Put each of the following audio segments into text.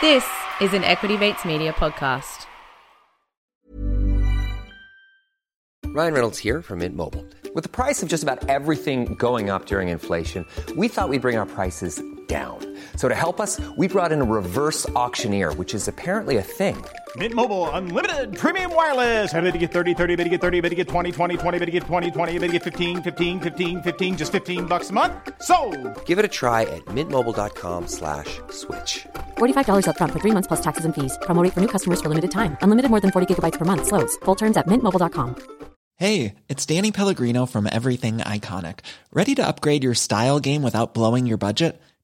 This is an Equity Mates Media podcast. Ryan Reynolds here from Mint Mobile. With the price of just about everything going up during inflation, we thought we'd bring our prices down. So to help us, we brought in a reverse auctioneer, which is apparently a thing. Mint Mobile Unlimited Premium Wireless. How to get 30, 30, how to get 30, how to get 20, 20, 20, how to get 20, 20, how to get 15, 15, 15, 15, just $15 a month? Sold! Give it a try at mintmobile.com/switch. $45 up front for 3 months plus taxes and fees. Promo rate for new customers for limited time. Unlimited more than 40 gigabytes per month. Slows full terms at mintmobile.com. Hey, it's Danny Pellegrino from Everything Iconic. Ready to upgrade your style game without blowing your budget?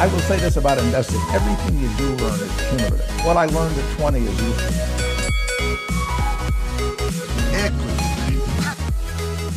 I will say this about investing. Everything you do learn is cumulative. What I learned at 20 is useful.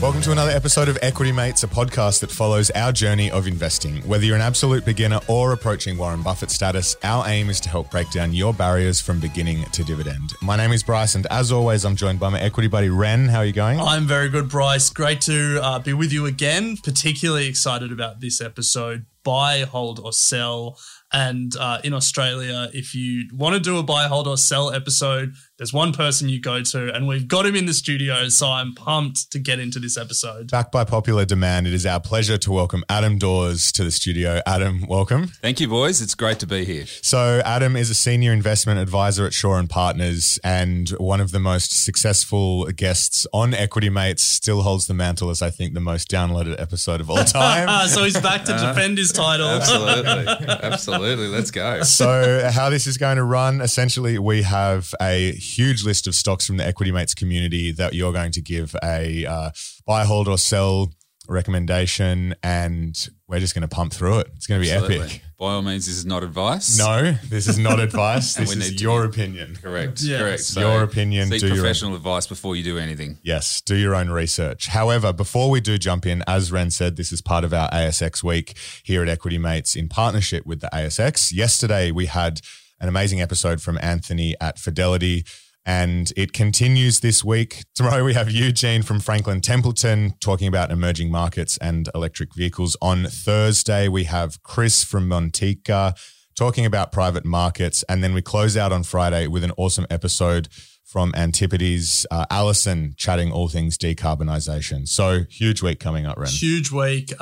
Welcome to another episode of Equity Mates, a podcast that follows our journey of investing. Whether you're an absolute beginner or approaching Warren Buffett status, our aim is to help break down your barriers from beginning to dividend. My name is Bryce, and as always, I'm joined by my equity buddy, Ren. How are you going? I'm very good, Bryce. Great to be with you again. Particularly excited about this episode. Buy, hold or sell, and in Australia, if you want to do a buy, hold or sell episode, there's one person you go to, and we've got him in the studio, so I'm pumped to get into this episode. Back by popular demand, it is our pleasure to welcome Adam Dawes to the studio. Adam, welcome. Thank you, boys. It's great to be here. So Adam is a senior investment advisor at Shaw and Partners, and one of the most successful guests on Equity Mates. Still holds the mantle as, I think, the most downloaded episode of all time. So he's back to defend his title. Absolutely. Absolutely. Let's go. So how this is going to run, essentially, we have a huge list of stocks from the Equity Mates community that you're going to give a buy, hold or sell recommendation, and we're just going to pump through it. It's going to be epic. By all means, this is not advice. No, this is not advice. This is your opinion. Correct. Yeah. Correct. So your opinion. Seek professional advice before you do anything. Yes, do your own research. However, before we do jump in, as Ren said, this is part of our ASX week here at Equity Mates in partnership with the ASX. Yesterday, we had an amazing episode from Anthony at Fidelity, and it continues this week. Tomorrow we have Eugene from Franklin Templeton talking about emerging markets and electric vehicles. On Thursday, we have Chris from Montica talking about private markets. And then we close out on Friday with an awesome episode from Antipodes, Alison chatting all things decarbonisation. So huge week coming up, Ren. Huge week.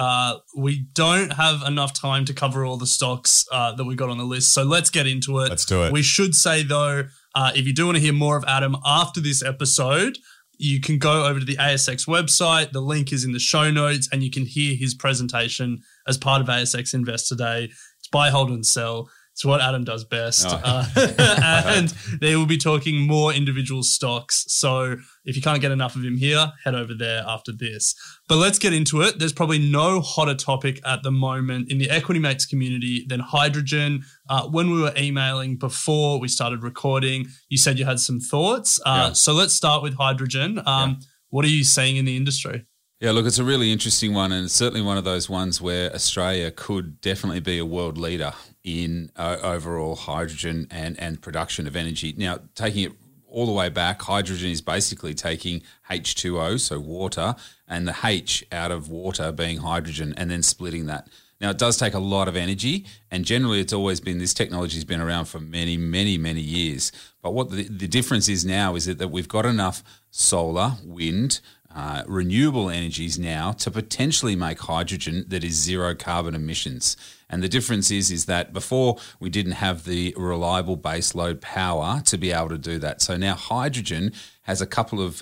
We don't have enough time to cover all the stocks that we got on the list. So let's get into it. Let's do it. We should say, though, if you do want to hear more of Adam after this episode, you can go over to the ASX website. The link is in the show notes, and you can hear his presentation as part of ASX Invest Today. It's buy, hold and sell. It's what Adam does best. And they will be talking more individual stocks. So if you can't get enough of him here, head over there after this. But let's get into it. There's probably no hotter topic at the moment in the Equity Mates community than hydrogen. When we were emailing before we started recording, you said you had some thoughts. So let's start with hydrogen. What are you seeing in the industry? Yeah, look, it's a really interesting one, and it's certainly one of those ones where Australia could definitely be a world leader in overall hydrogen and production of energy. Now, taking it all the way back, hydrogen is basically taking H2O, so water, and the H out of water being hydrogen, and then splitting that. Now, it does take a lot of energy, and generally it's always been, this technology has been around for many, many, many years. But what the difference is now is that we've got enough solar, wind, renewable energies now to potentially make hydrogen that is zero carbon emissions. And the difference is that before we didn't have the reliable baseload power to be able to do that. So now hydrogen has a couple of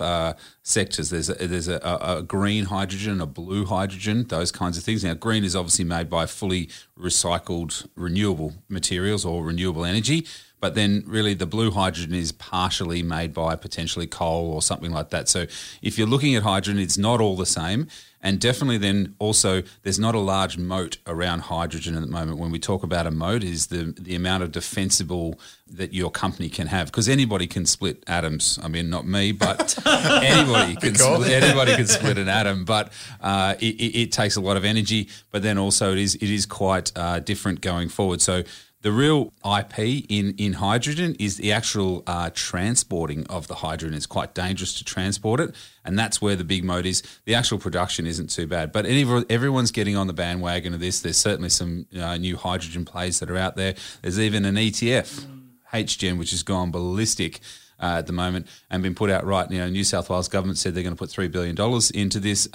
sectors. There's a green hydrogen, a blue hydrogen, those kinds of things. Now, green is obviously made by fully recycled renewable materials or renewable energy. But then really the blue hydrogen is partially made by potentially coal or something like that. So if you're looking at hydrogen, it's not all the same. And definitely then also there's not a large moat around hydrogen at the moment. When we talk about a moat is the amount of defensible that your company can have, because anybody can split atoms. I mean, not me, but anybody can split an atom. But it takes a lot of energy. But then also it is quite different going forward. So the real IP in hydrogen is the actual transporting of the hydrogen. It's quite dangerous to transport it, and that's where the big moat is. The actual production isn't too bad, but everyone's getting on the bandwagon of this. There's certainly some new hydrogen plays that are out there. There's even an ETF, HGEN, which has gone ballistic at the moment and been put out right. You know, New South Wales government said they're going to put $3 billion into this.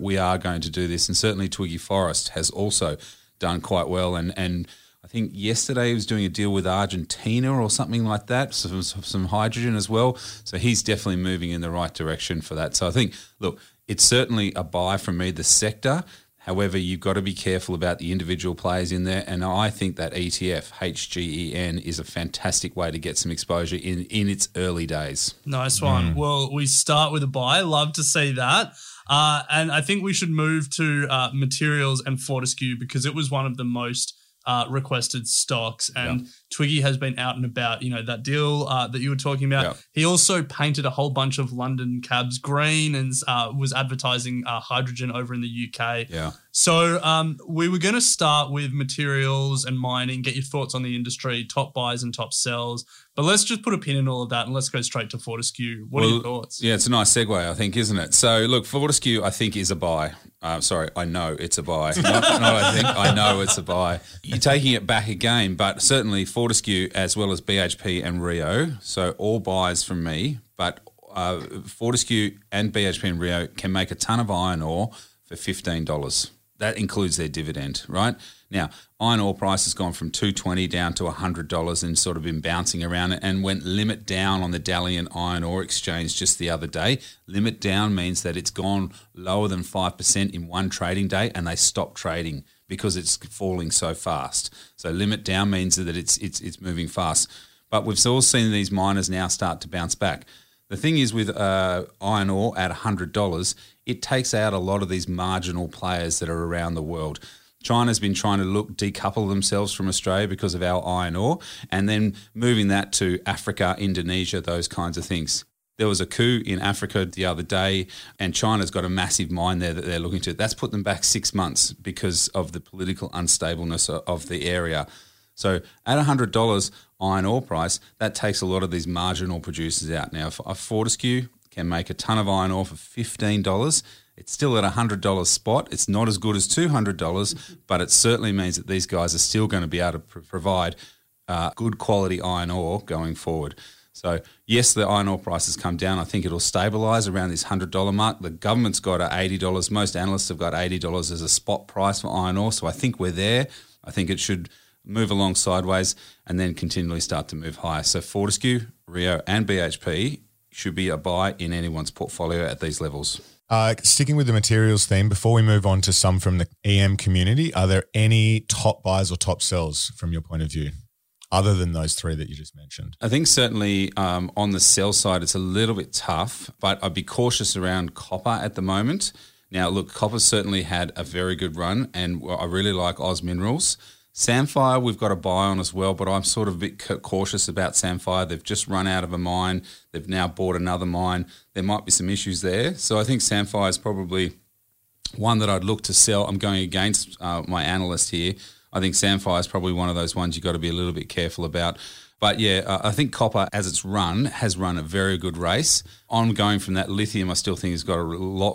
We are going to do this, and certainly Twiggy Forrest has also done quite well and I think yesterday he was doing a deal with Argentina or something like that, some hydrogen as well. So he's definitely moving in the right direction for that. So I think, look, it's certainly a buy from me, the sector. However, you've got to be careful about the individual players in there. And I think that ETF, HGEN, is a fantastic way to get some exposure in its early days. Nice one. Well, we start with a buy. Love to see that. And I think we should move to materials and Fortescue, because it was one of the most requested stocks, and Twiggy has been out and about, that deal that you were talking about. Yep. He also painted a whole bunch of London cabs green and was advertising hydrogen over in the UK. Yeah. So we were going to start with materials and mining, get your thoughts on the industry, top buys and top sells. But let's just put a pin in all of that and let's go straight to Fortescue. What are your thoughts? Yeah, it's a nice segue, I think, isn't it? So, look, Fortescue, I think, is a buy. I know it's a buy. Not I think, I know it's a buy. You're taking it back again, but certainly Fortescue as well as BHP and Rio, so all buys from me, but Fortescue and BHP and Rio can make a ton of iron ore for $15. That includes their dividend, right? Now, iron ore price has gone from $220 down to $100 and sort of been bouncing around, and went limit down on the Dalian Iron Ore Exchange just the other day. Limit down means that it's gone lower than 5% in one trading day and they stopped trading because it's falling so fast. So limit down means that it's moving fast. But we've all seen these miners now start to bounce back. The thing is with iron ore at $100, it takes out a lot of these marginal players that are around the world. China's been trying to decouple themselves from Australia because of our iron ore, and then moving that to Africa, Indonesia, those kinds of things. There was a coup in Africa the other day, and China's got a massive mine there that they're looking to. That's put them back 6 months because of the political unstableness of the area. So at $100 iron ore price, that takes a lot of these marginal producers out. Now, if Fortescue can make a ton of iron ore for $15. It's still at $100 spot. It's not as good as $200, but it certainly means that these guys are still going to be able to provide good quality iron ore going forward. So, yes, the iron ore price has come down. I think it'll stabilise around this $100 mark. The government's got $80. Most analysts have got $80 as a spot price for iron ore, so I think we're there. I think it should move along sideways and then continually start to move higher. So Fortescue, Rio and BHP should be a buy in anyone's portfolio at these levels. Sticking with the materials theme, before we move on to some from the EM community, are there any top buys or top sells from your point of view, other than those three that you just mentioned? I think certainly on the sell side, it's a little bit tough, but I'd be cautious around copper at the moment. Now, look, copper certainly had a very good run, and I really like Oz Minerals. Sandfire, we've got a buy on as well, but I'm sort of a bit cautious about Sandfire. They've just run out of a mine. They've now bought another mine. There might be some issues there. So I think Sandfire is probably one that I'd look to sell. I'm going against my analyst here. I think Sandfire is probably one of those ones you've got to be a little bit careful about. But, yeah, I think copper, as it's run, has run a very good race. Ongoing from that, lithium I still think has got a lot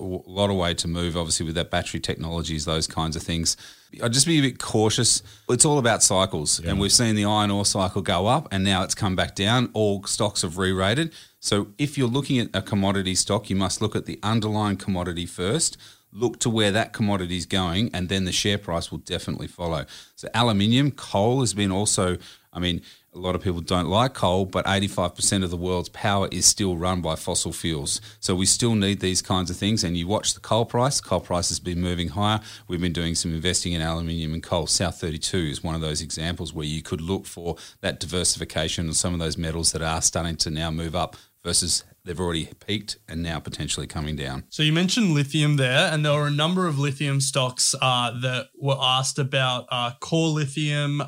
of way to move, obviously, with that battery technologies, those kinds of things. I'd just be a bit cautious. It's all about cycles, and we've seen the iron ore cycle go up and now it's come back down. All stocks have re-rated. So if you're looking at a commodity stock, you must look at the underlying commodity first, look to where that commodity is going, and then the share price will definitely follow. So aluminium, coal has been also, a lot of people don't like coal, but 85% of the world's power is still run by fossil fuels. So we still need these kinds of things. And you watch the coal price. Coal price has been moving higher. We've been doing some investing in aluminium and coal. South 32 is one of those examples where you could look for that diversification and some of those metals that are starting to now move up versus they've already peaked and now potentially coming down. So you mentioned lithium there, and there were a number of lithium stocks that were asked about Core Lithium,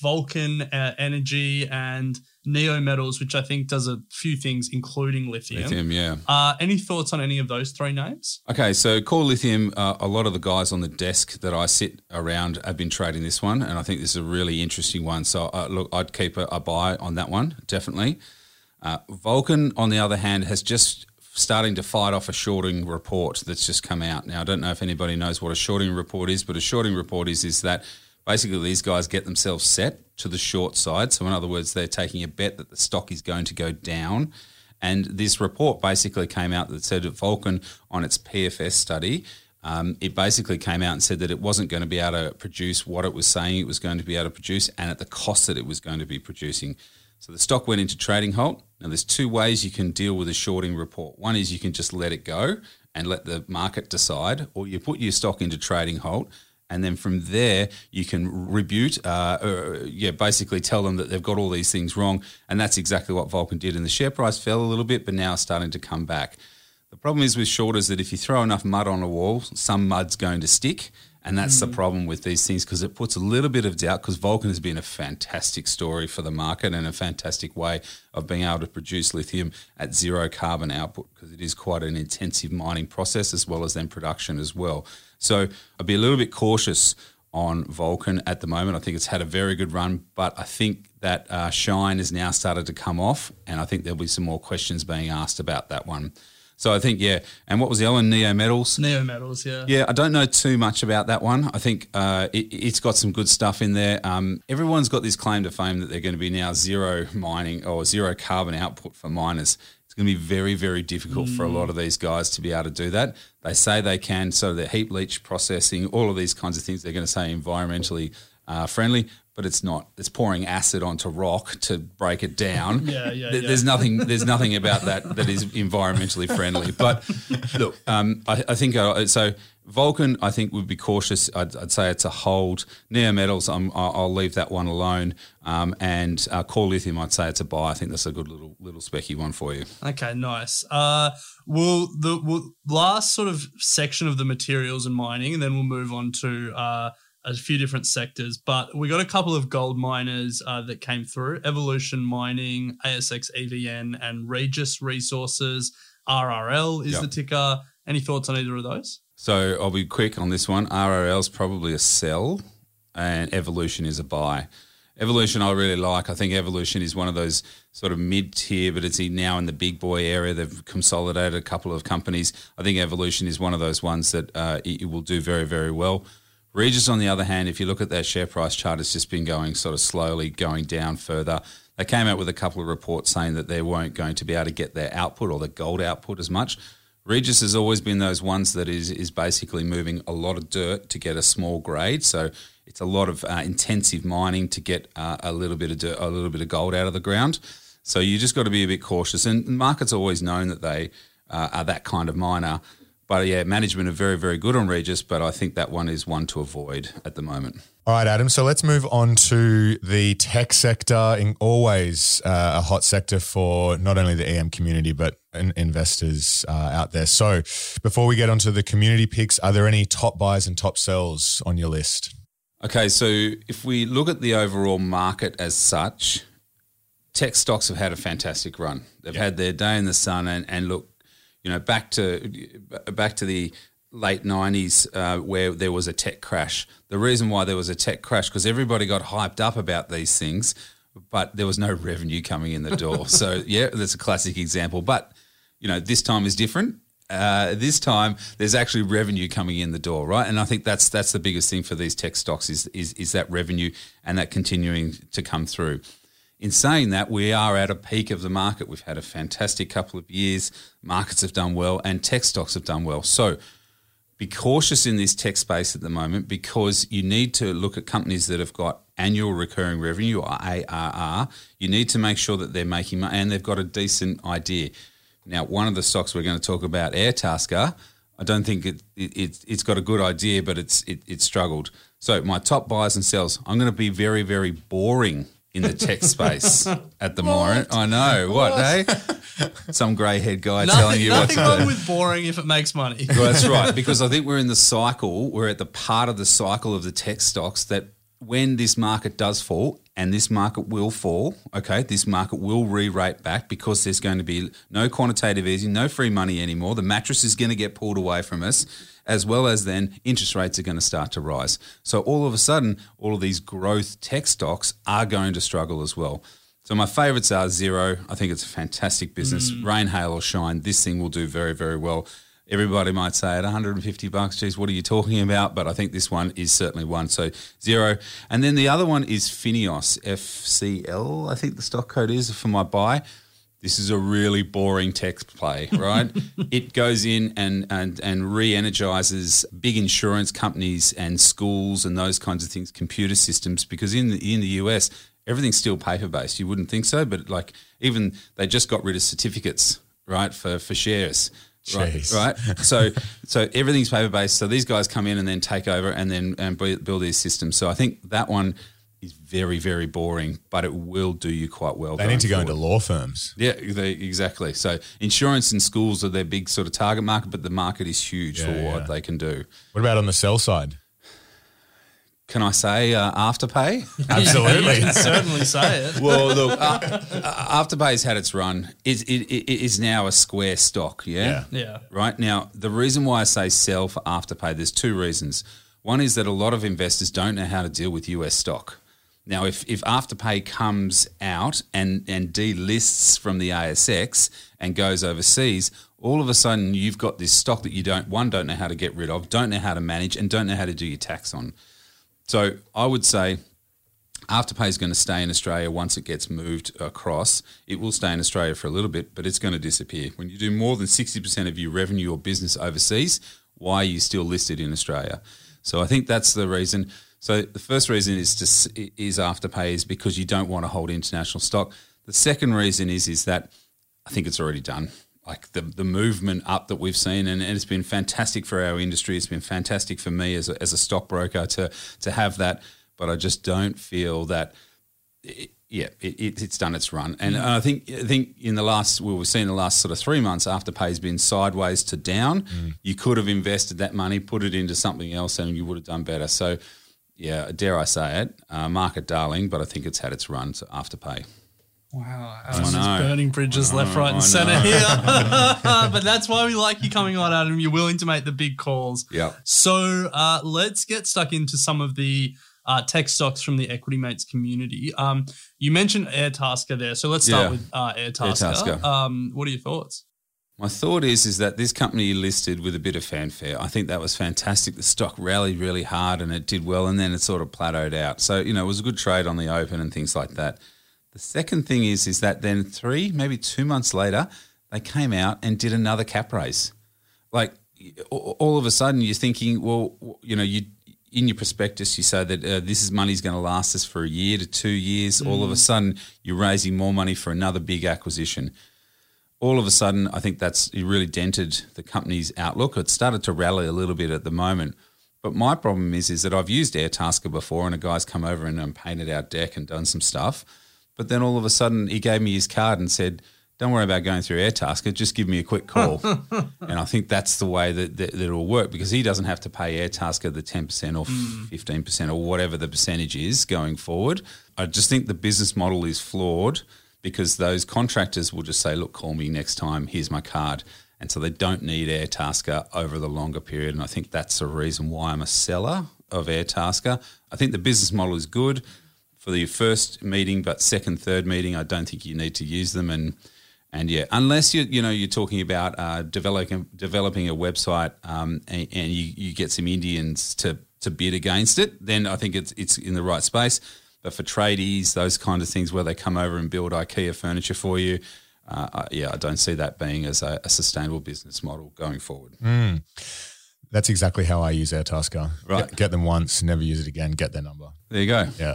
Vulcan Energy, and Neo Metals, which I think does a few things, including lithium. Any thoughts on any of those three names? Okay, so Core Lithium, a lot of the guys on the desk that I sit around have been trading this one, and I think this is a really interesting one. So, look, I'd keep a buy on that one, definitely. Vulcan, on the other hand, has just starting to fight off a shorting report that's just come out. Now, I don't know if anybody knows what a shorting report is, but a shorting report is that basically these guys get themselves set to the short side. So in other words, they're taking a bet that the stock is going to go down. And this report basically came out that said that Vulcan, on its PFS study, it basically came out and said that it wasn't going to be able to produce what it was saying it was going to be able to produce and at the cost that it was going to be producing. So the stock went into trading halt. Now there's two ways you can deal with a shorting report. One is you can just let it go and let the market decide, or you put your stock into trading halt. And then from there, you can rebut, basically tell them that they've got all these things wrong. And that's exactly what Vulcan did. And the share price fell a little bit, but now starting to come back. The problem is with shorters that if you throw enough mud on a wall, some mud's going to stick. And that's the problem with these things, because it puts a little bit of doubt, because Vulcan has been a fantastic story for the market and a fantastic way of being able to produce lithium at zero carbon output, because it is quite an intensive mining process as well as then production as well. So I'd be a little bit cautious on Vulcan at the moment. I think it's had a very good run, but I think that shine has now started to come off, and I think there'll be some more questions being asked about that one. So I think, and what was the other one? Neo Metals? Neo Metals, yeah. Yeah, I don't know too much about that one. I think it's got some good stuff in there. Everyone's got this claim to fame that they're going to be now zero mining or zero carbon output for miners. It's going to be very, very difficult for a lot of these guys to be able to do that. They say they can, so the heap leach processing, all of these kinds of things, they're going to say environmentally friendly. But it's not. It's pouring acid onto rock to break it down. There's nothing about that that is environmentally friendly. But look, I think Vulcan, I think, would be cautious. I'd say it's a hold. Neo Metals, I'll leave that one alone. And Core Lithium, I'd say it's a buy. I think that's a good little specky one for you. Okay, nice. We'll last sort of section of the materials and mining, and then we'll move on to a few different sectors, but we got a couple of gold miners that came through, Evolution Mining, ASX EVN, and Regis Resources, RRL is the ticker. Any thoughts on either of those? So I'll be quick on this one. RRL is probably a sell and Evolution is a buy. Evolution I really like. I think Evolution is one of those sort of mid-tier, but it's now in the big boy area. They've consolidated a couple of companies. I think Evolution is one of those ones that it will do very, very well. Regis, on the other hand, if you look at their share price chart, it's just been going sort of slowly going down further. They came out with a couple of reports saying that they weren't going to be able to get their output or the gold output as much. Regis has always been those ones that is basically moving a lot of dirt to get a small grade. So it's a lot of intensive mining to get a little bit of dirt, a little bit of gold out of the ground. So you just got to be a bit cautious. And market's always known that they are that kind of miner. But, management are very, very good on Regis, but I think that one is one to avoid at the moment. All right, Adam, so let's move on to the tech sector, always a hot sector for not only the EM community but investors out there. So before we get onto the community picks, are there any top buys and top sells on your list? Okay, so if we look at the overall market as such, tech stocks have had a fantastic run. They've had their day in the sun and look, back to the late 90s where there was a tech crash. The reason why there was a tech crash because everybody got hyped up about these things, but there was no revenue coming in the door. So, that's a classic example. But, this time is different. This time there's actually revenue coming in the door, right? And I think that's the biggest thing for these tech stocks is that revenue and that continuing to come through. In saying that, we are at a peak of the market. We've had a fantastic couple of years. Markets have done well and tech stocks have done well. So be cautious in this tech space at the moment because you need to look at companies that have got annual recurring revenue or ARR. You need to make sure that they're making money and they've got a decent idea. Now, one of the stocks we're going to talk about, Airtasker, I don't think it's got a good idea, but it's struggled. So my top buys and sells, I'm going to be very, very boring in the tech space at the moment. I know. What, eh? Some grey-haired guy telling you what to do. Nothing wrong with boring if it makes money. Well, that's right, because I think we're in the cycle, we're at the part of the cycle of the tech stocks that when this market does fall, and this market will fall, okay, this market will re-rate back because there's going to be no quantitative easing, no free money anymore. The mattress is going to get pulled away from us, as well as then interest rates are going to start to rise. So all of a sudden, all of these growth tech stocks are going to struggle as well. So my favourites are Xero. I think it's a fantastic business. Rain, hail or shine, this thing will do very, very well. Everybody might say at $150, geez, what are you talking about? But I think this one is certainly one. So Xero. And then the other one is Fineos, FCL, I think the stock code is for my buy. This is a really boring tech play, right? It goes in and re-energizes big insurance companies and schools and those kinds of things, computer systems, because in the US, everything's still paper-based. You wouldn't think so, but like even they just got rid of certificates, right, for shares. Jeez. Right. So everything's paper-based. So these guys come in and then take over and build these systems. So I think that one is very, very boring, but it will do you quite well. They need to go into law firms. Yeah, exactly. So insurance and schools are their big sort of target market, but the market is huge what they can do. What about on the sell side? Can I say Afterpay? Absolutely. You can certainly say it. Well, look, Afterpay's had its run. It is now a Square stock, yeah? Right? Now, the reason why I say sell for Afterpay, there's two reasons. One is that a lot of investors don't know how to deal with US stock. Now, if Afterpay comes out and delists from the ASX and goes overseas, all of a sudden you've got this stock that you don't know how to get rid of, don't know how to manage, and don't know how to do your tax on. So I would say Afterpay is going to stay in Australia once it gets moved across. It will stay in Australia for a little bit, but it's going to disappear. When you do more than 60% of your revenue or business overseas, why are you still listed in Australia? So I think that's the reason. So the first reason is Afterpay is because you don't want to hold international stock. The second reason is that I think it's already done. Like the movement up that we've seen, and it's been fantastic for our industry. It's been fantastic for me as a stockbroker to have that. But I just don't feel that, it's done its run. And I think in the last, we've seen the last sort of 3 months, Afterpay's been sideways to down. You could have invested that money, put it into something else, and you would have done better. So, yeah, dare I say it, market darling, but I think it's had its run to Afterpay. Wow, Adam's just burning bridges left, right and centre here. But that's why we like you coming on, Adam. You're willing to make the big calls. Yeah. So let's get stuck into some of the tech stocks from the Equity Mates community. You mentioned Airtasker there, so let's start with Airtasker. What are your thoughts? My thought is that this company listed with a bit of fanfare. I think that was fantastic. The stock rallied really hard and it did well, and then it sort of plateaued out. So, it was a good trade on the open and things like that. The second thing is that then 2 months later, they came out and did another cap raise. Like all of a sudden you're thinking, well, you in your prospectus you say that this is money's going to last us for a year to 2 years. All of a sudden you're raising more money for another big acquisition. All of a sudden I think it really dented the company's outlook. It started to rally a little bit at the moment. But my problem is that I've used Airtasker before and a guy's come over and painted our deck and done some stuff. But then all of a sudden he gave me his card and said, don't worry about going through Airtasker, just give me a quick call. And I think that's the way that it will work, because he doesn't have to pay Airtasker the 10% or 15% or whatever the percentage is going forward. I just think the business model is flawed because those contractors will just say, look, call me next time, here's my card. And so they don't need Airtasker over the longer period, and I think that's the reason why I'm a seller of Airtasker. I think the business model is good for the first meeting, but second, third meeting, I don't think you need to use them. And unless you're talking about developing a website and you get some Indians to bid against it, then I think it's in the right space. But for tradies, those kind of things where they come over and build IKEA furniture for you, I don't see that being as a sustainable business model going forward. Mm. That's exactly how I use Airtasker. Right. Get them once, never use it again, get their number. There you go. Yeah.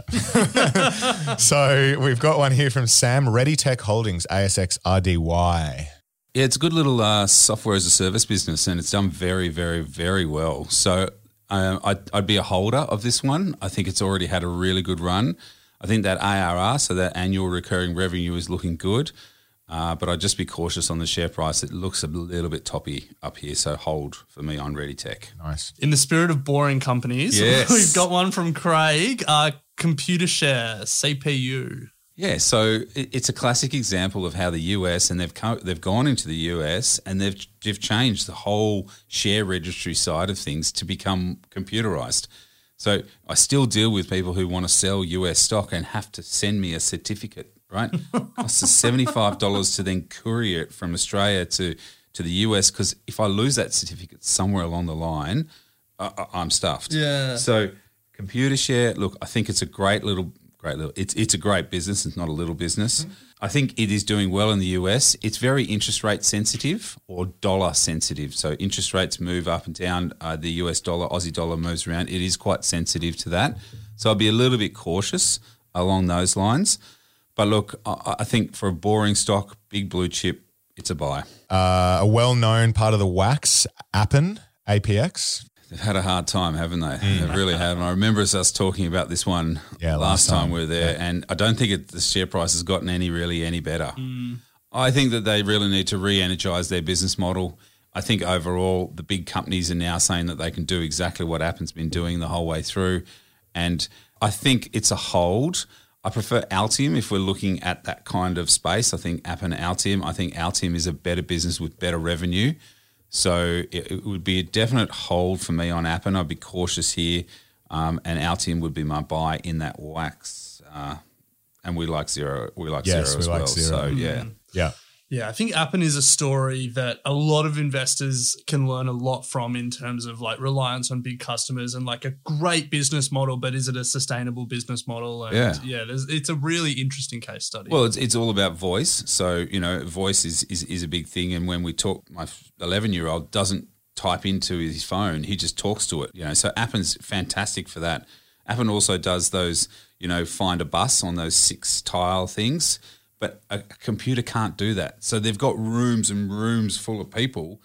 So we've got one here from Sam, ReadyTech Holdings, ASX RDY. Yeah, it's a good little software as a service business, and it's done very, very, very well. So I'd be a holder of this one. I think it's already had a really good run. I think that ARR, so that annual recurring revenue, is looking good. But I'd just be cautious on the share price. It looks a little bit toppy up here, so hold for me on ReadyTech. Nice. In the spirit of boring companies, yes. We've got one from Craig, Computer Share, CPU. Yeah, so it's a classic example of how the US, and they've gone into the US and they've changed the whole share registry side of things to become computerised. So I still deal with people who want to sell US stock and have to send me a certificate, right? It costs us $75 to then courier it from Australia to the US, because if I lose that certificate somewhere along the line, I'm stuffed. Yeah. So Computer Share, look, I think it's a great little it's a great business. It's not a little business. Mm-hmm. I think it is doing well in the US. It's very interest rate sensitive or dollar sensitive. So interest rates move up and down. The US dollar, Aussie dollar moves around. It is quite sensitive to that. So I'll be a little bit cautious along those lines. But look, I think for a boring stock, big blue chip, it's a buy. A well-known part of the wax, Appen, APX. They've had a hard time, haven't they? They really have. And I remember us talking about this one last time we were there, and I don't think the share price has gotten any better. Mm. I think that they really need to re-energise their business model. I think overall the big companies are now saying that they can do exactly what Appen's been doing the whole way through, and I think it's a hold. I prefer Altium if we're looking at that kind of space. I think Appen Altium. I think Altium is a better business with better revenue. So it would be a definite hold for me on Appen. I'd be cautious here, and Altium would be my buy in that wax. And we like Xero. We like Xero as well. So yeah. I think Appen is a story that a lot of investors can learn a lot from in terms of like reliance on big customers and like a great business model, but is it a sustainable business model? And it's a really interesting case study. Well, it's all about voice. So, you know, voice is a big thing. And when we talk, my 11-year-old doesn't type into his phone. He just talks to it, you know. So Appen's fantastic for that. Appen also does those, you know, find a bus on those 6-tile things. But a computer can't do that. So they've got rooms and rooms full of people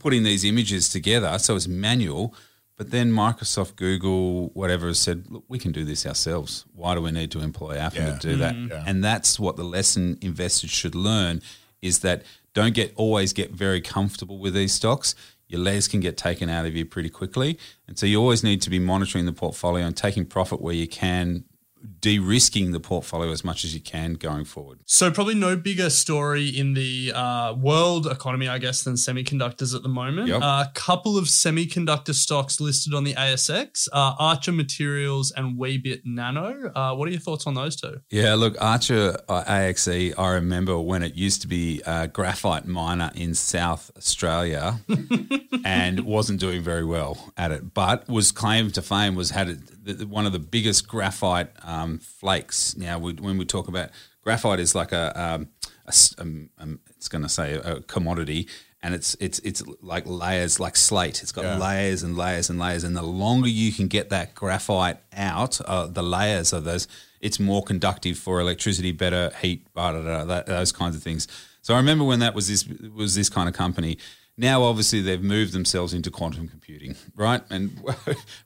putting these images together. So it's manual. But then Microsoft, Google, whatever, has said, look, we can do this ourselves. Why do we need to employ Appen to do that? Yeah. And that's what the lesson investors should learn, is that don't always get very comfortable with these stocks. Your legs can get taken out of you pretty quickly. And so you always need to be monitoring the portfolio and taking profit where you can, de-risking the portfolio as much as you can going forward. So probably no bigger story in the world economy, I guess, than semiconductors at the moment. Yep. A couple of semiconductor stocks listed on the ASX, Archer Materials and Weebit Nano. What are your thoughts on those two? Yeah, look, Archer AXE, I remember when it used to be a graphite miner in South Australia and wasn't doing very well at it, but was claimed to fame, one of the biggest graphite flakes. Now, when we talk about graphite, is like a commodity, and it's like layers, like slate. It's got layers and layers and layers, and the longer you can get that graphite out, the layers of those, it's more conductive for electricity, better heat, those kinds of things. So I remember when that was this kind of company. Now, obviously, they've moved themselves into quantum computing, right? And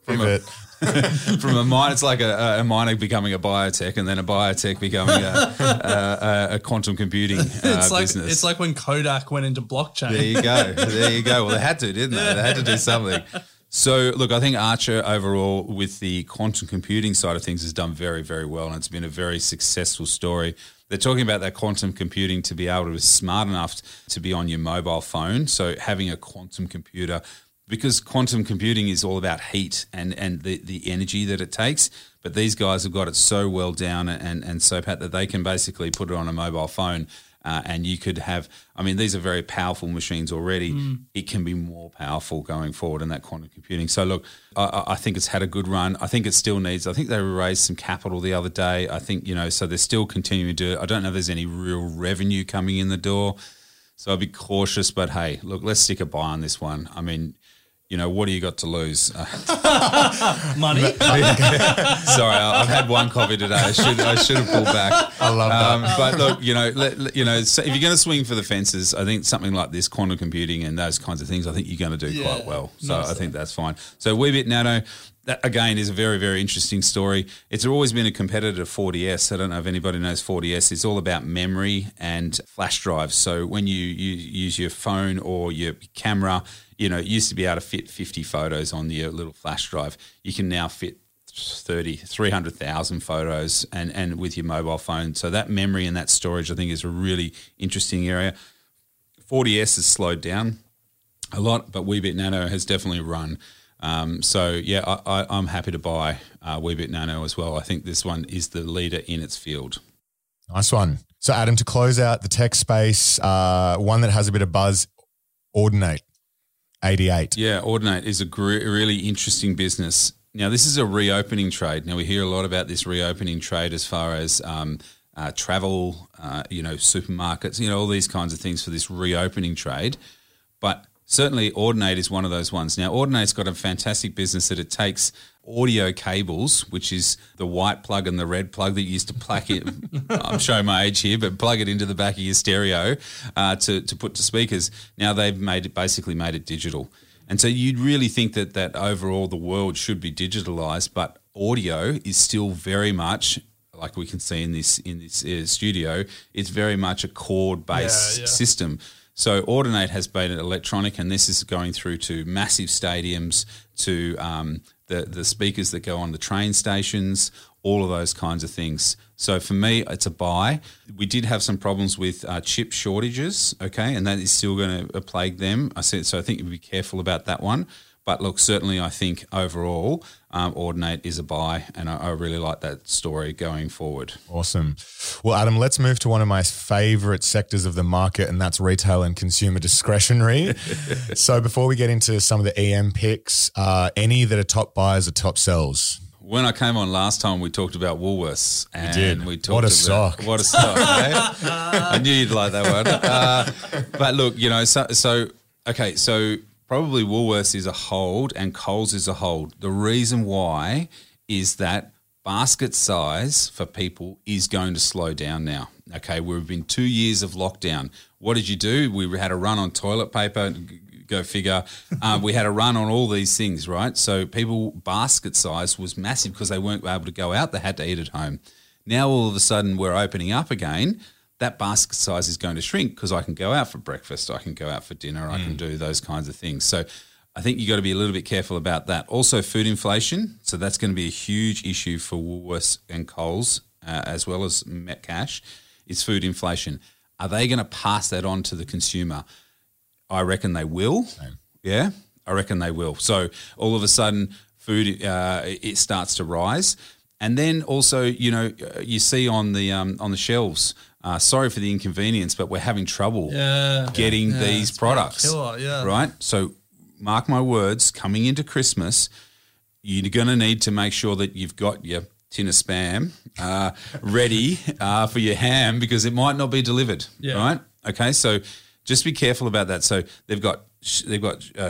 from a mine, it's like a miner becoming a biotech, and then a biotech becoming a quantum computing business. It's like when Kodak went into blockchain. There you go. Well, they had to, didn't they? They had to do something. So, look, I think Archer overall with the quantum computing side of things has done very, very well, and it's been a very successful story. They're talking about that quantum computing to be able to be smart enough to be on your mobile phone. So having a quantum computer, because quantum computing is all about heat and the energy that it takes, but these guys have got it so well down and so pat that they can basically put it on a mobile phone and you could have – I mean, these are very powerful machines already. Mm. It can be more powerful going forward in that quantum computing. So, look, I think it's had a good run. I think it still needs – I think they raised some capital the other day. I think, you know, so they're still continuing to do it. I don't know if there's any real revenue coming in the door. So I'd be cautious, but, hey, look, let's stick a buy on this one. I mean – you know, what do you got to lose? Money. Sorry, I've had one coffee today. I should have pulled back. I love that. But look, you know, so if you're going to swing for the fences, I think something like this, quantum computing and those kinds of things, I think you're going to do quite well. So I think that's fine. So Weebit Nano, that, again, is a very, very interesting story. It's always been a competitor to 4DS. I don't know if anybody knows 4DS. It's all about memory and flash drives. So when you use your phone or your camera, you know, it used to be able to fit 50 photos on your little flash drive. You can now fit 300,000 photos and with your mobile phone. So that memory and that storage, I think, is a really interesting area. 4DS has slowed down a lot, but Weebit Nano has definitely run. I'm happy to buy Weebit Nano as well. I think this one is the leader in its field. Nice one. So, Adam, to close out the tech space, one that has a bit of buzz, Ordinate. 88. Yeah, Ordinate is a really interesting business. Now, this is a reopening trade. Now, we hear a lot about this reopening trade as far as travel, supermarkets, all these kinds of things for this reopening trade. But certainly Ordinate is one of those ones. Now, Ordinate's got a fantastic business that it takes audio cables, which is the white plug and the red plug that you used to plug it. I'm showing my age here, but plug it into the back of your stereo to put to speakers. Now they've basically made it digital. And so you'd really think that overall the world should be digitalized, but audio is still very much, like we can see in this studio, it's very much a cord-based system. So Ordinate has been electronic, and this is going through to massive stadiums, to the speakers that go on the train stations, all of those kinds of things. So for me, it's a buy. We did have some problems with chip shortages, okay, and that is still going to plague them. So I think you'd be careful about that one. But look, certainly I think overall Ordinate is a buy, and I really like that story going forward. Awesome. Well, Adam, let's move to one of my favourite sectors of the market, and that's retail and consumer discretionary. So before we get into some of the EM picks, any that are top buyers or top sells? When I came on last time, we talked about Woolworths. And you did. What a sock, right? I knew you'd like that one. But look, probably Woolworths is a hold and Coles is a hold. The reason why is that basket size for people is going to slow down now. Okay, we've been 2 years of lockdown. What did you do? We had a run on toilet paper, go figure. We had a run on all these things, right? So people, basket size was massive because they weren't able to go out. They had to eat at home. Now all of a sudden we're opening up again. That basket size is going to shrink because I can go out for breakfast, I can go out for dinner, I can do those kinds of things. So I think you got to be a little bit careful about that. Also food inflation, so that's going to be a huge issue for Woolworths and Coles as well as Metcash, is food inflation. Are they going to pass that on to the consumer? I reckon they will. Same. Yeah, I reckon they will. So all of a sudden food, it starts to rise. And then also, you see on the shelves, sorry for the inconvenience, but we're having trouble getting these products, right? So mark my words, coming into Christmas, you're going to need to make sure that you've got your tin of Spam ready for your ham, because it might not be delivered, right? Okay, so just be careful about that. So they've got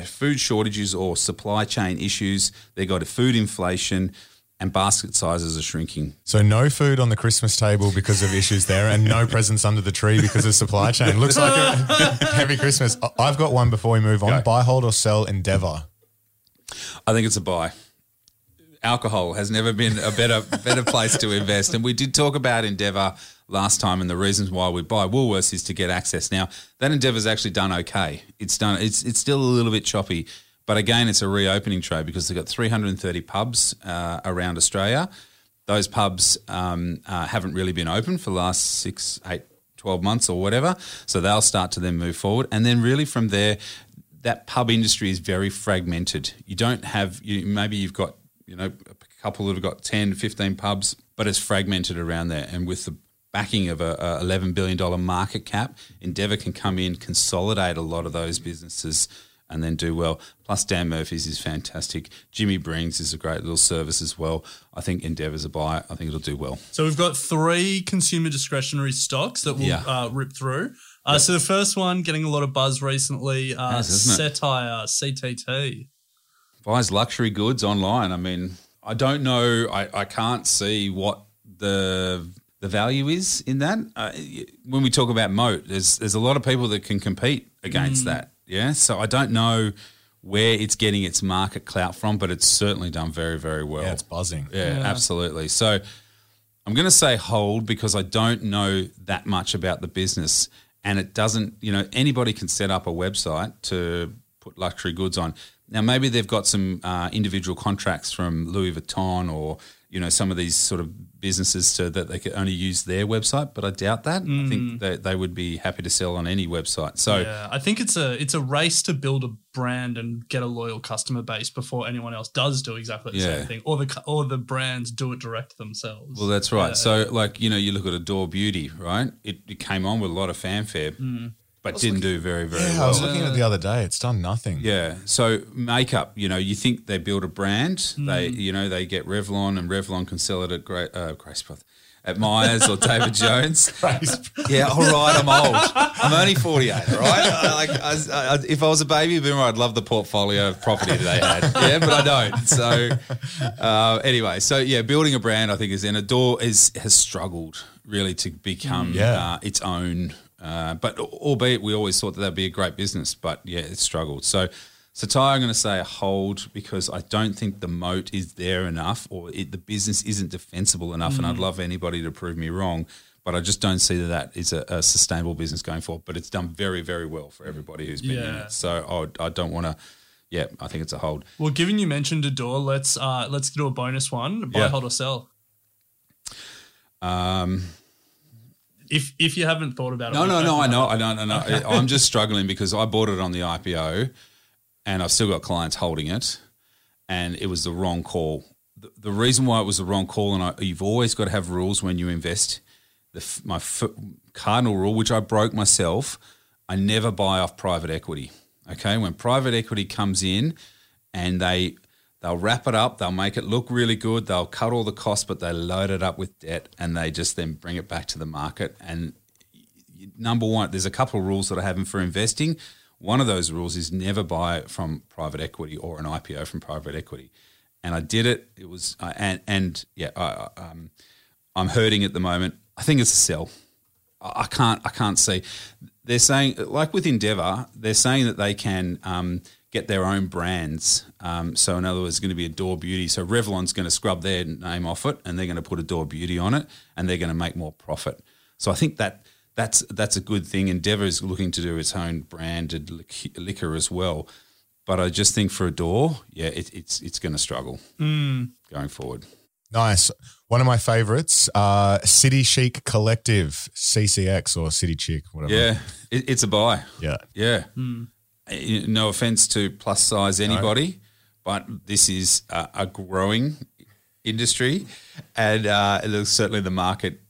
food shortages or supply chain issues. They've got a food inflation. And basket sizes are shrinking. So no food on the Christmas table because of issues there, and no presents under the tree because of supply chain. Looks like a heavy Christmas. I've got one before we move on. Go. Buy, hold or sell Endeavour? I think it's a buy. Alcohol has never been a better place to invest. And we did talk about Endeavour last time, and the reasons why we buy Woolworths is to get access. Now, that Endeavour's actually done okay. It's still a little bit choppy. But again, it's a reopening trade because they've got 330 pubs around Australia. Those pubs haven't really been open for the last 6, 8, 12 months or whatever, so they'll start to then move forward. And then really from there, that pub industry is very fragmented. You don't have – maybe you've got a couple that have got 10, 15 pubs, but it's fragmented around there. And with the backing of a $11 billion market cap, Endeavour can come in, consolidate a lot of those businesses and then do well. Plus Dan Murphy's is fantastic. Jimmy Brings is a great little service as well. I think Endeavour's a buy. I think it'll do well. So we've got three consumer discretionary stocks that we'll rip through. So the first one getting a lot of buzz recently, Setire, CTT. buys luxury goods online. I mean, I don't know. I can't see what the value is in that. When we talk about moat, there's a lot of people that can compete against that. Yeah. So I don't know where it's getting its market clout from, but it's certainly done very, very well. Yeah, it's buzzing. Yeah, absolutely. So I'm going to say hold because I don't know that much about the business, and it doesn't, you know, anybody can set up a website to put luxury goods on. Now, maybe they've got some individual contracts from Louis Vuitton or, you know, some of these sort of businesses so that they could only use their website, but I doubt that. I think that they would be happy to sell on any website. So yeah, I think it's a race to build a brand and get a loyal customer base before anyone else does do exactly the same thing, or the brands do it direct themselves. Well, that's right. Yeah. So, like, you know, you look at Adore Beauty, right? It came on with a lot of fanfare. But didn't do very, very well. I was looking at it the other day. It's done nothing. Yeah. So makeup, you know, you think they build a brand. They, you know, they get Revlon, and Revlon can sell it at Grace Brothers, at Myers or David Jones. Yeah, all right, I'm old. I'm only 48, all right? Like, if I was a baby boomer, I'd love the portfolio of property they had. Yeah, but I don't. So anyway, so, yeah, building a brand, I think, is in Adore has struggled really to become its own. But albeit we always thought that would be a great business, but, yeah, it struggled. So Ty, I'm going to say a hold because I don't think the moat is there enough, or the business isn't defensible enough, and I'd love anybody to prove me wrong, but I just don't see that is a sustainable business going forward. But it's done very, very well for everybody who's been in it. So I don't want to – yeah, I think it's a hold. Well, given you mentioned Adore, let's do a bonus one, buy, hold or sell. If you haven't thought about it. No, I know. I'm just struggling because I bought it on the IPO and I've still got clients holding it, and it was the wrong call. The reason why it was the wrong call, and you've always got to have rules when you invest. My cardinal rule, which I broke myself, I never buy off private equity, okay? When private equity comes in and they'll wrap it up, they'll make it look really good, they'll cut all the costs, but they load it up with debt and they just then bring it back to the market. And number one, there's a couple of rules that I have for investing. One of those rules is never buy from private equity or an IPO from private equity. And I did it. It was I'm hurting at the moment. I think it's a sell. I can't see. They're saying, like with Endeavour, they're saying that they can get their own brands. So in other words, it's going to be Adore Beauty. So Revlon's going to scrub their name off it and they're going to put Adore Beauty on it and they're going to make more profit. So I think that's a good thing. Endeavour is looking to do its own branded liquor as well. But I just think for Adore, yeah, it's going to struggle going forward. Nice. One of my favourites, City Chic Collective, CCX or City Chic, whatever. Yeah, it's a buy. Yeah. Yeah. Mm. No offense to plus size anybody, but this is a growing industry, and certainly the market.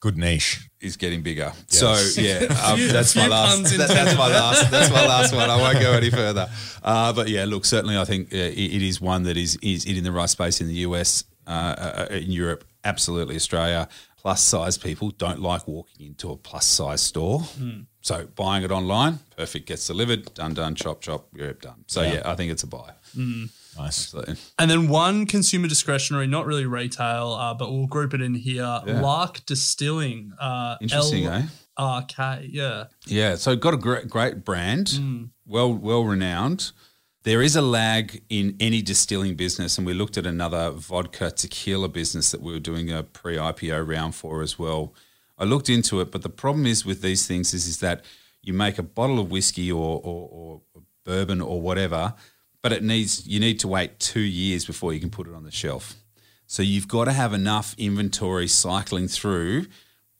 Good niche is getting bigger. Yes. So yeah, That's my last one. I won't go any further. But yeah, look, certainly I think it is one that is in the right space in the US, in Europe, absolutely Australia. Plus size people don't like walking into a plus size store. So buying it online, perfect, gets delivered, done, chop, you're done. So, yeah, I think it's a buy. Nice. Absolutely. And then one consumer discretionary, not really retail, but we'll group it in here, Lark Distilling. Interesting, LRK, yeah. Yeah, so got a great brand, well renowned. There is a lag in any distilling business, and we looked at another vodka tequila business that we were doing a pre-IPO round for as well. I looked into it, but the problem is with these things is that you make a bottle of whiskey or bourbon or whatever, but you need to wait 2 years before you can put it on the shelf. So you've got to have enough inventory cycling through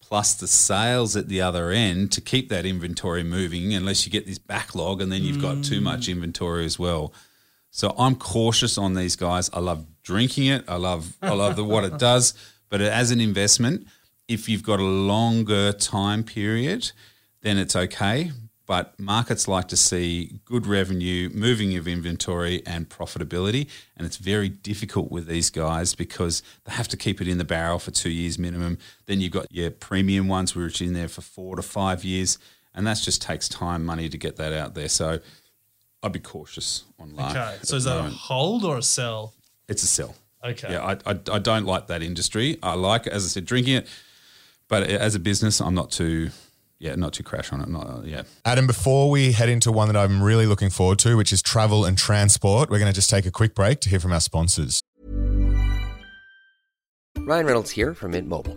plus the sales at the other end to keep that inventory moving unless you get this backlog and then you've got too much inventory as well. So I'm cautious on these guys. I love drinking it. I love what it does, but as an investment, if you've got a longer time period, then it's okay. But markets like to see good revenue, moving of inventory and profitability, and it's very difficult with these guys because they have to keep it in the barrel for 2 years minimum. Then you've got your premium ones which are in there for 4 to 5 years, and that just takes time, money to get that out there. So I'd be cautious on large. Okay, so is that a hold or a sell? It's a sell. Okay. Yeah, I don't like that industry. I like it, as I said, drinking it, but as a business, I'm not too. Yeah, not to crash on it. Adam, before we head into one that I'm really looking forward to, which is travel and transport, we're going to just take a quick break to hear from our sponsors. Ryan Reynolds here from Mint Mobile.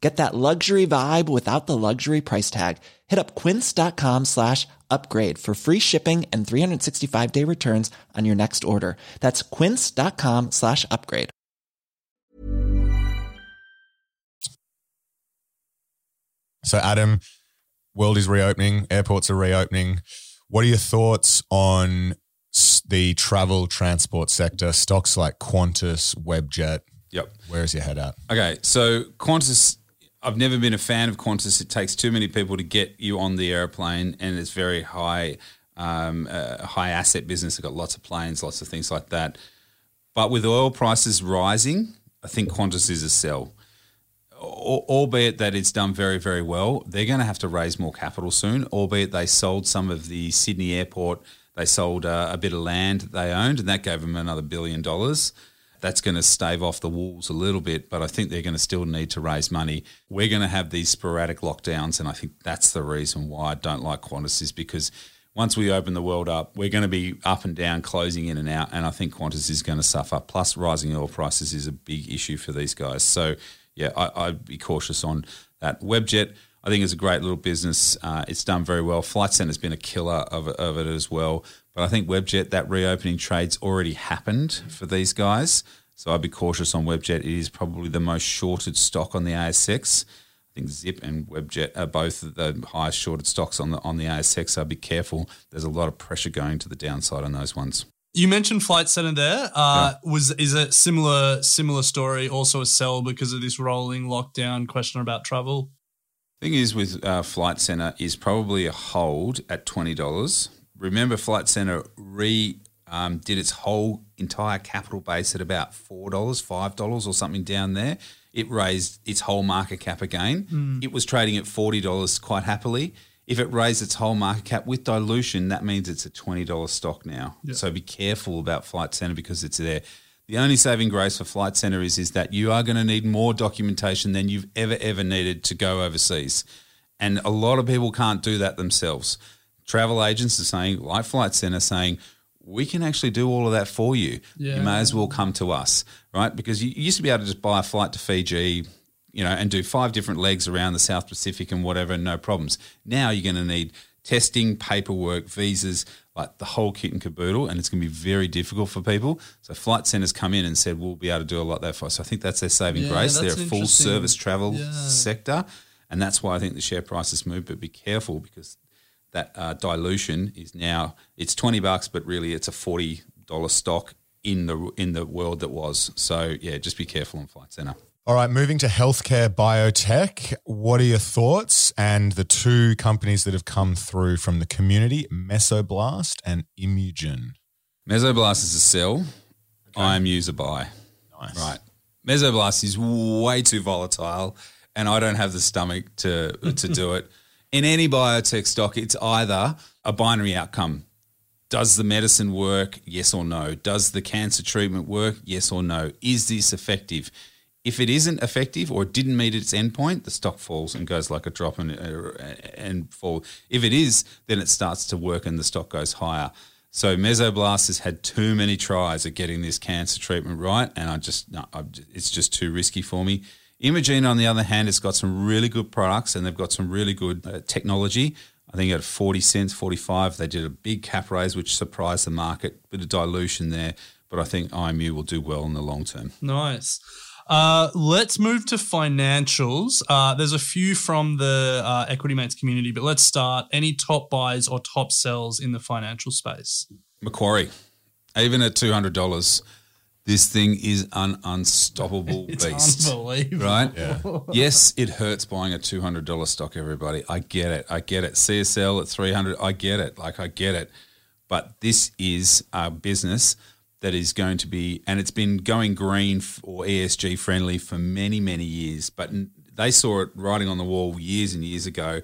Get that luxury vibe without the luxury price tag. Hit up quince.com/upgrade for free shipping and 365-day returns on your next order. That's quince.com/upgrade. So, Adam, world is reopening, airports are reopening. What are your thoughts on the travel transport sector, stocks like Qantas, Webjet? Yep. Where is your head at? Okay, so Qantas, I've never been a fan of Qantas. It takes too many people to get you on the airplane, and it's very high asset business. They've got lots of planes, lots of things like that. But with oil prices rising, I think Qantas is a sell. Albeit that it's done very, very well, they're going to have to raise more capital soon, albeit they sold some of the Sydney airport. They sold a bit of land that they owned, and that gave them another $1 billion. That's going to stave off the wolves a little bit, but I think they're going to still need to raise money. We're going to have these sporadic lockdowns, and I think that's the reason why I don't like Qantas, is because once we open the world up, we're going to be up and down, closing in and out, and I think Qantas is going to suffer. Plus, rising oil prices is a big issue for these guys. So, yeah, I'd be cautious on that. Webjet, I think, is a great little business. It's done very well. Flight Centre has been a killer of it as well. But I think Webjet, that reopening trade's already happened for these guys. So I'd be cautious on Webjet. It is probably the most shorted stock on the ASX. I think Zip and Webjet are both the highest shorted stocks on the ASX. So I'd be careful. There's a lot of pressure going to the downside on those ones. You mentioned Flight Centre there. Yeah. Is a similar story also a sell because of this rolling lockdown question about travel? Thing is with Flight Centre is probably a hold at $20. Remember, Flight Centre did its whole entire capital base at about $4, $5 or something down there. It raised its whole market cap again. Mm. It was trading at $40 quite happily. If it raised its whole market cap with dilution, that means it's a $20 stock now. Yeah. So be careful about Flight Centre because it's there. The only saving grace for Flight Centre is that you are going to need more documentation than you've ever needed to go overseas. And a lot of people can't do that themselves. Travel agents are saying, like Flight Centre, saying, we can actually do all of that for you. Yeah. You may as well come to us, right? Because you used to be able to just buy a flight to Fiji, you know, and do 5 different legs around the South Pacific and whatever, no problems. Now you're going to need testing, paperwork, visas, like the whole kit and caboodle, and it's going to be very difficult for people. So Flight Centre's come in and said, we'll be able to do a lot there for us. So I think that's their saving grace. They're a full-service travel sector, and that's why I think the share price has moved, but be careful because that dilution is now, it's $20, but really it's a $40 stock in the world that was. So, yeah, just be careful on Flight Centre. All right, moving to healthcare biotech, what are your thoughts? And the 2 companies that have come through from the community, Mesoblast and Imugene. Mesoblast is a sell. Okay. IMU's a buy. Nice. Right. Mesoblast is way too volatile and I don't have the stomach to do it. In any biotech stock, it's either a binary outcome. Does the medicine work? Yes or no. Does the cancer treatment work? Yes or no. Is this effective? If it isn't effective or it didn't meet its endpoint, the stock falls and goes like a drop and fall. If it is, then it starts to work and the stock goes higher. So Mesoblast has had too many tries at getting this cancer treatment right, and it's just too risky for me. Imugene, on the other hand, has got some really good products and they've got some really good technology. I think at 40 cents, 45, they did a big cap raise, which surprised the market. Bit of dilution there, but I think IMU will do well in the long term. Nice. Let's move to financials. There's a few from the Equity Mates community, but let's start. Any top buys or top sells in the financial space? Macquarie, even at $200, this thing is an unstoppable beast. It's unbelievable. Right? Yeah. Yes, it hurts buying a $200 stock, everybody. I get it. CSL at 300, I get it. But this is a business that is going to be, and it's been going green or ESG friendly for many, many years, but they saw it writing on the wall years and years ago.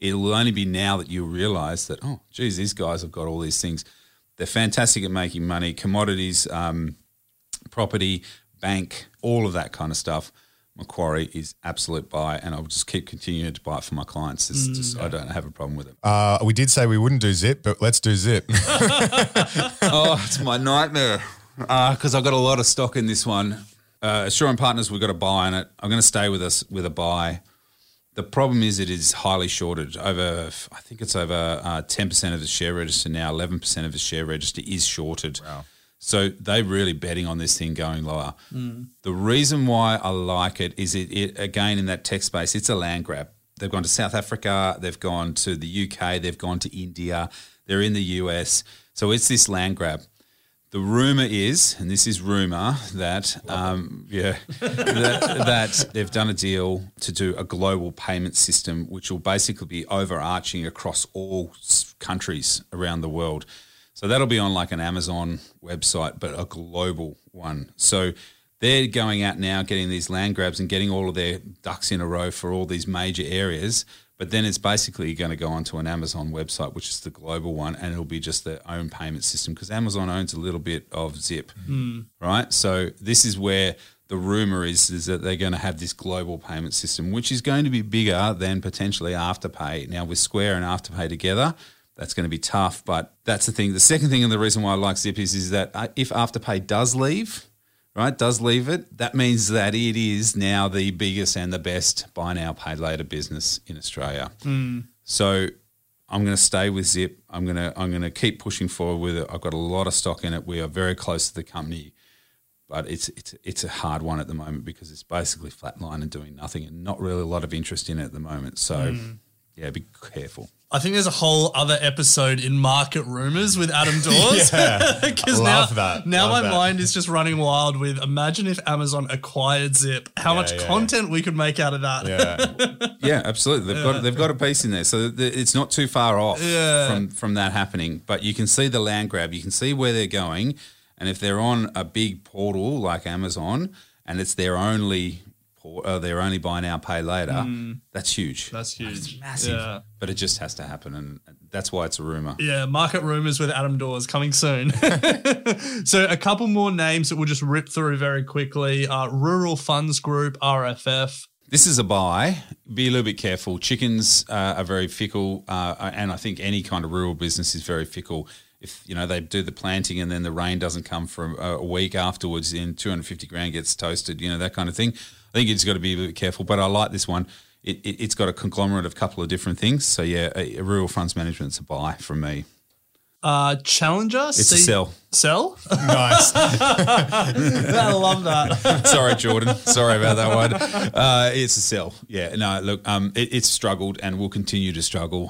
It will only be now that you realise that, oh, geez, these guys have got all these things. They're fantastic at making money, commodities, property, bank, all of that kind of stuff. Macquarie is absolute buy, and I'll just keep continuing to buy it for my clients. It's just, I don't have a problem with it. We did say we wouldn't do Zip, but let's do Zip. Oh, it's my nightmare because I've got a lot of stock in this one. Assuring Partners, we've got a buy on it. I'm going to stay with us with a buy. The problem is it is highly shorted. I think it's over 10% of the share register now, 11% of the share register is shorted. Wow. So they're really betting on this thing going lower. Mm. The reason why I like it is it again, in that tech space, it's a land grab. They've gone to South Africa, they've gone to the UK, they've gone to India, they're in the US. So it's this land grab. The rumour is, and this is rumour, that that they've done a deal to do a global payment system which will basically be overarching across all countries around the world. So that'll be on like an Amazon website, but a global one. So they're going out now, getting these land grabs and getting all of their ducks in a row for all these major areas. But then it's basically going to go onto an Amazon website, which is the global one, and it'll be just their own payment system because Amazon owns a little bit of Zip, right? So this is where the rumor is that they're going to have this global payment system, which is going to be bigger than potentially Afterpay. Now, with Square and Afterpay together, that's going to be tough, but that's the thing. The second thing and the reason why I like Zip is that if Afterpay does leave it, that means that it is now the biggest and the best buy now, pay later business in Australia. Mm. So I'm going to stay with Zip. I'm going to keep pushing forward with it. I've got a lot of stock in it. We are very close to the company, but it's a hard one at the moment because it's basically flatline and doing nothing and not really a lot of interest in it at the moment. So yeah, be careful. I think there's a whole other episode in Market Rumours with Adam Dawes. Mind is just running wild with imagine if Amazon acquired Zip, how much content we could make out of that. Yeah, absolutely. They've got a piece in there. So it's not too far off from that happening. But you can see the land grab. You can see where they're going. And if they're on a big portal like Amazon and it's their only – their only buy now, pay later, that's huge. That's huge. It's massive. Yeah. But it just has to happen, and that's why it's a rumour. Yeah, Market Rumours with Adam Dawes coming soon. So a couple more names that we'll just rip through very quickly. Rural Funds Group, RFF. This is a buy. Be a little bit careful. Chickens are very fickle, and I think any kind of rural business is very fickle. If they do the planting and then the rain doesn't come for a week afterwards, then $250,000 gets toasted, that kind of thing. I think it's got to be a bit careful, but I like this one. It's got a conglomerate of a couple of different things. So, yeah, a rural funds management's a buy from me. Challenger? It's a sell. Sell? Nice. I love that. Sorry, Jordan. Sorry about that one. It's a sell. Yeah, no, look, it's struggled and will continue to struggle.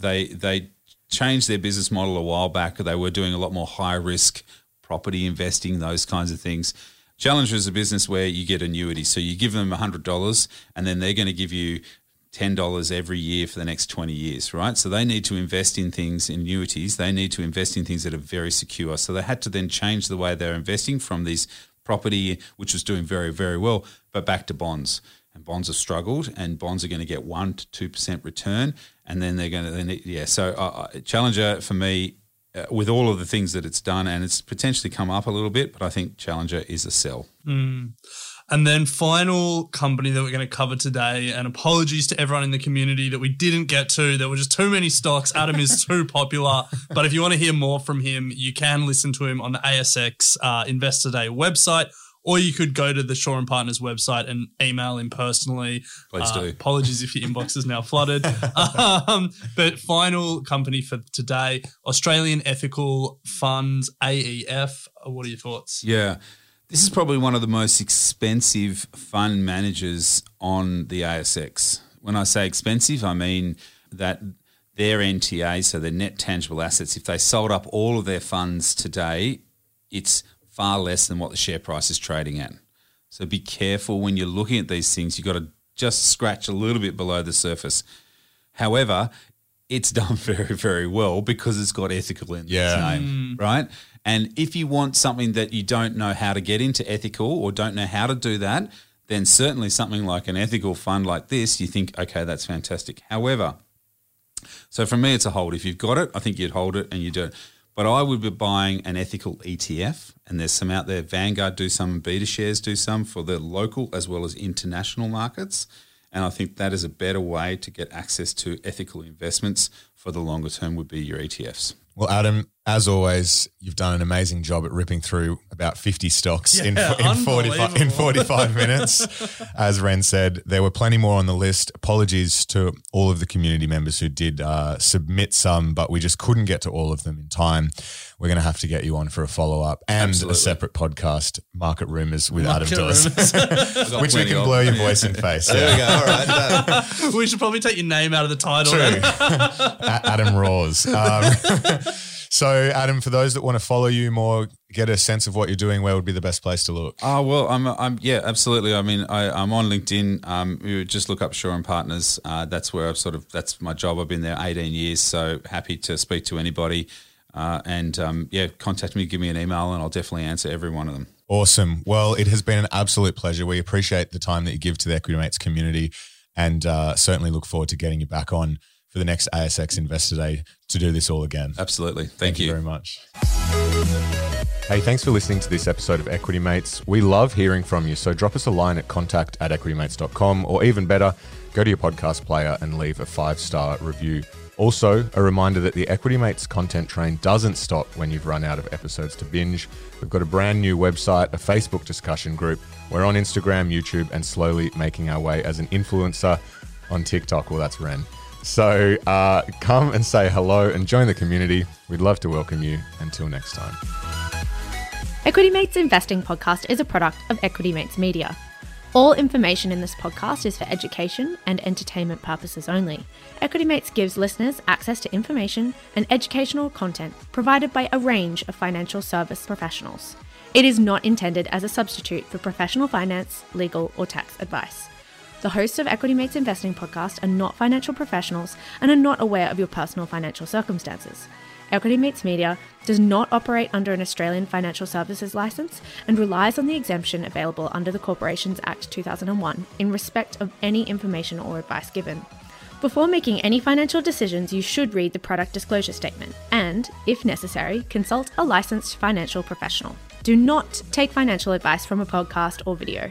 They changed their business model a while back. They were doing a lot more high-risk property investing, those kinds of things. Challenger is a business where you get annuity. So you give them $100 and then they're going to give you $10 every year for the next 20 years, right? So they need to invest in things, annuities. They need to invest in things that are very secure. So they had to then change the way they're investing from these property, which was doing very, very well, but back to bonds. And bonds have struggled and bonds are going to get 1% to 2% return and then they're going to Challenger for me, with all of the things that it's done and it's potentially come up a little bit, but I think Challenger is a sell. Mm. And then final company that we're going to cover today, and apologies to everyone in the community that we didn't get to. There were just too many stocks. Adam is too popular. But if you want to hear more from him, you can listen to him on the ASX Investor Day website Or you could go to the Shaw and Partners website and email him personally. Please do. Apologies if your inbox is now flooded. But final company for today, Australian Ethical Funds, AEF. What are your thoughts? Yeah. This is probably one of the most expensive fund managers on the ASX. When I say expensive, I mean that their NTA, so their net tangible assets, if they sold up all of their funds today, it's far less than what the share price is trading at. So be careful when you're looking at these things. You've got to just scratch a little bit below the surface. However, it's done very, very well because it's got ethical in its name, right? And if you want something that you don't know how to get into ethical or don't know how to do that, then certainly something like an ethical fund like this, you think, okay, that's fantastic. However, so for me it's a hold. If you've got it, I think you'd hold it and you do it. But I would be buying an ethical ETF, and there's some out there. Vanguard do some, BetaShares do some for the local as well as international markets, and I think that is a better way to get access to ethical investments for the longer term would be your ETFs. Well, Adam, as always, you've done an amazing job at ripping through about 50 stocks in 45 minutes. As Ren said, there were plenty more on the list. Apologies to all of the community members who did submit some, but we just couldn't get to all of them in time. We're going to have to get you on for a follow-up and a separate podcast, Market Rumours with Adam Dawes, which you can blur your voice and face. Yeah. There we go. All right. No. We should probably take your name out of the title. True. Adam Roars. So, Adam, for those that want to follow you more, get a sense of what you're doing, where would be the best place to look? Oh, well, yeah, absolutely. I mean, I'm on LinkedIn. You just look up Shaw and Partners. That's where I've that's my job. I've been there 18 years, so happy to speak to anybody. Contact me, give me an email, and I'll definitely answer every one of them. Awesome. Well, it has been an absolute pleasure. We appreciate the time that you give to the Equity Mates community and certainly look forward to getting you back on for the next ASX Investor Day to do this all again. Absolutely. Thank you very much. Hey, thanks for listening to this episode of Equity Mates. We love hearing from you, so drop us a line at contact@equitymates.com, or even better, go to your podcast player and leave a 5-star review. Also, a reminder that the Equity Mates content train doesn't stop when you've run out of episodes to binge. We've got a brand new website, a Facebook discussion group. We're on Instagram, YouTube, and slowly making our way as an influencer on TikTok. Well, that's Ren. So come and say hello and join the community. We'd love to welcome you. Until next time. Equity Mates Investing Podcast is a product of Equity Mates Media. All information in this podcast is for education and entertainment purposes only. Equity Mates gives listeners access to information and educational content provided by a range of financial service professionals. It is not intended as a substitute for professional finance, legal, or tax advice. The hosts of Equity Mates Investing Podcast are not financial professionals and are not aware of your personal financial circumstances. Equity Mates Media does not operate under an Australian Financial Services Licence and relies on the exemption available under the Corporations Act 2001 in respect of any information or advice given. Before making any financial decisions, you should read the product disclosure statement and, if necessary, consult a licensed financial professional. Do not take financial advice from a podcast or video.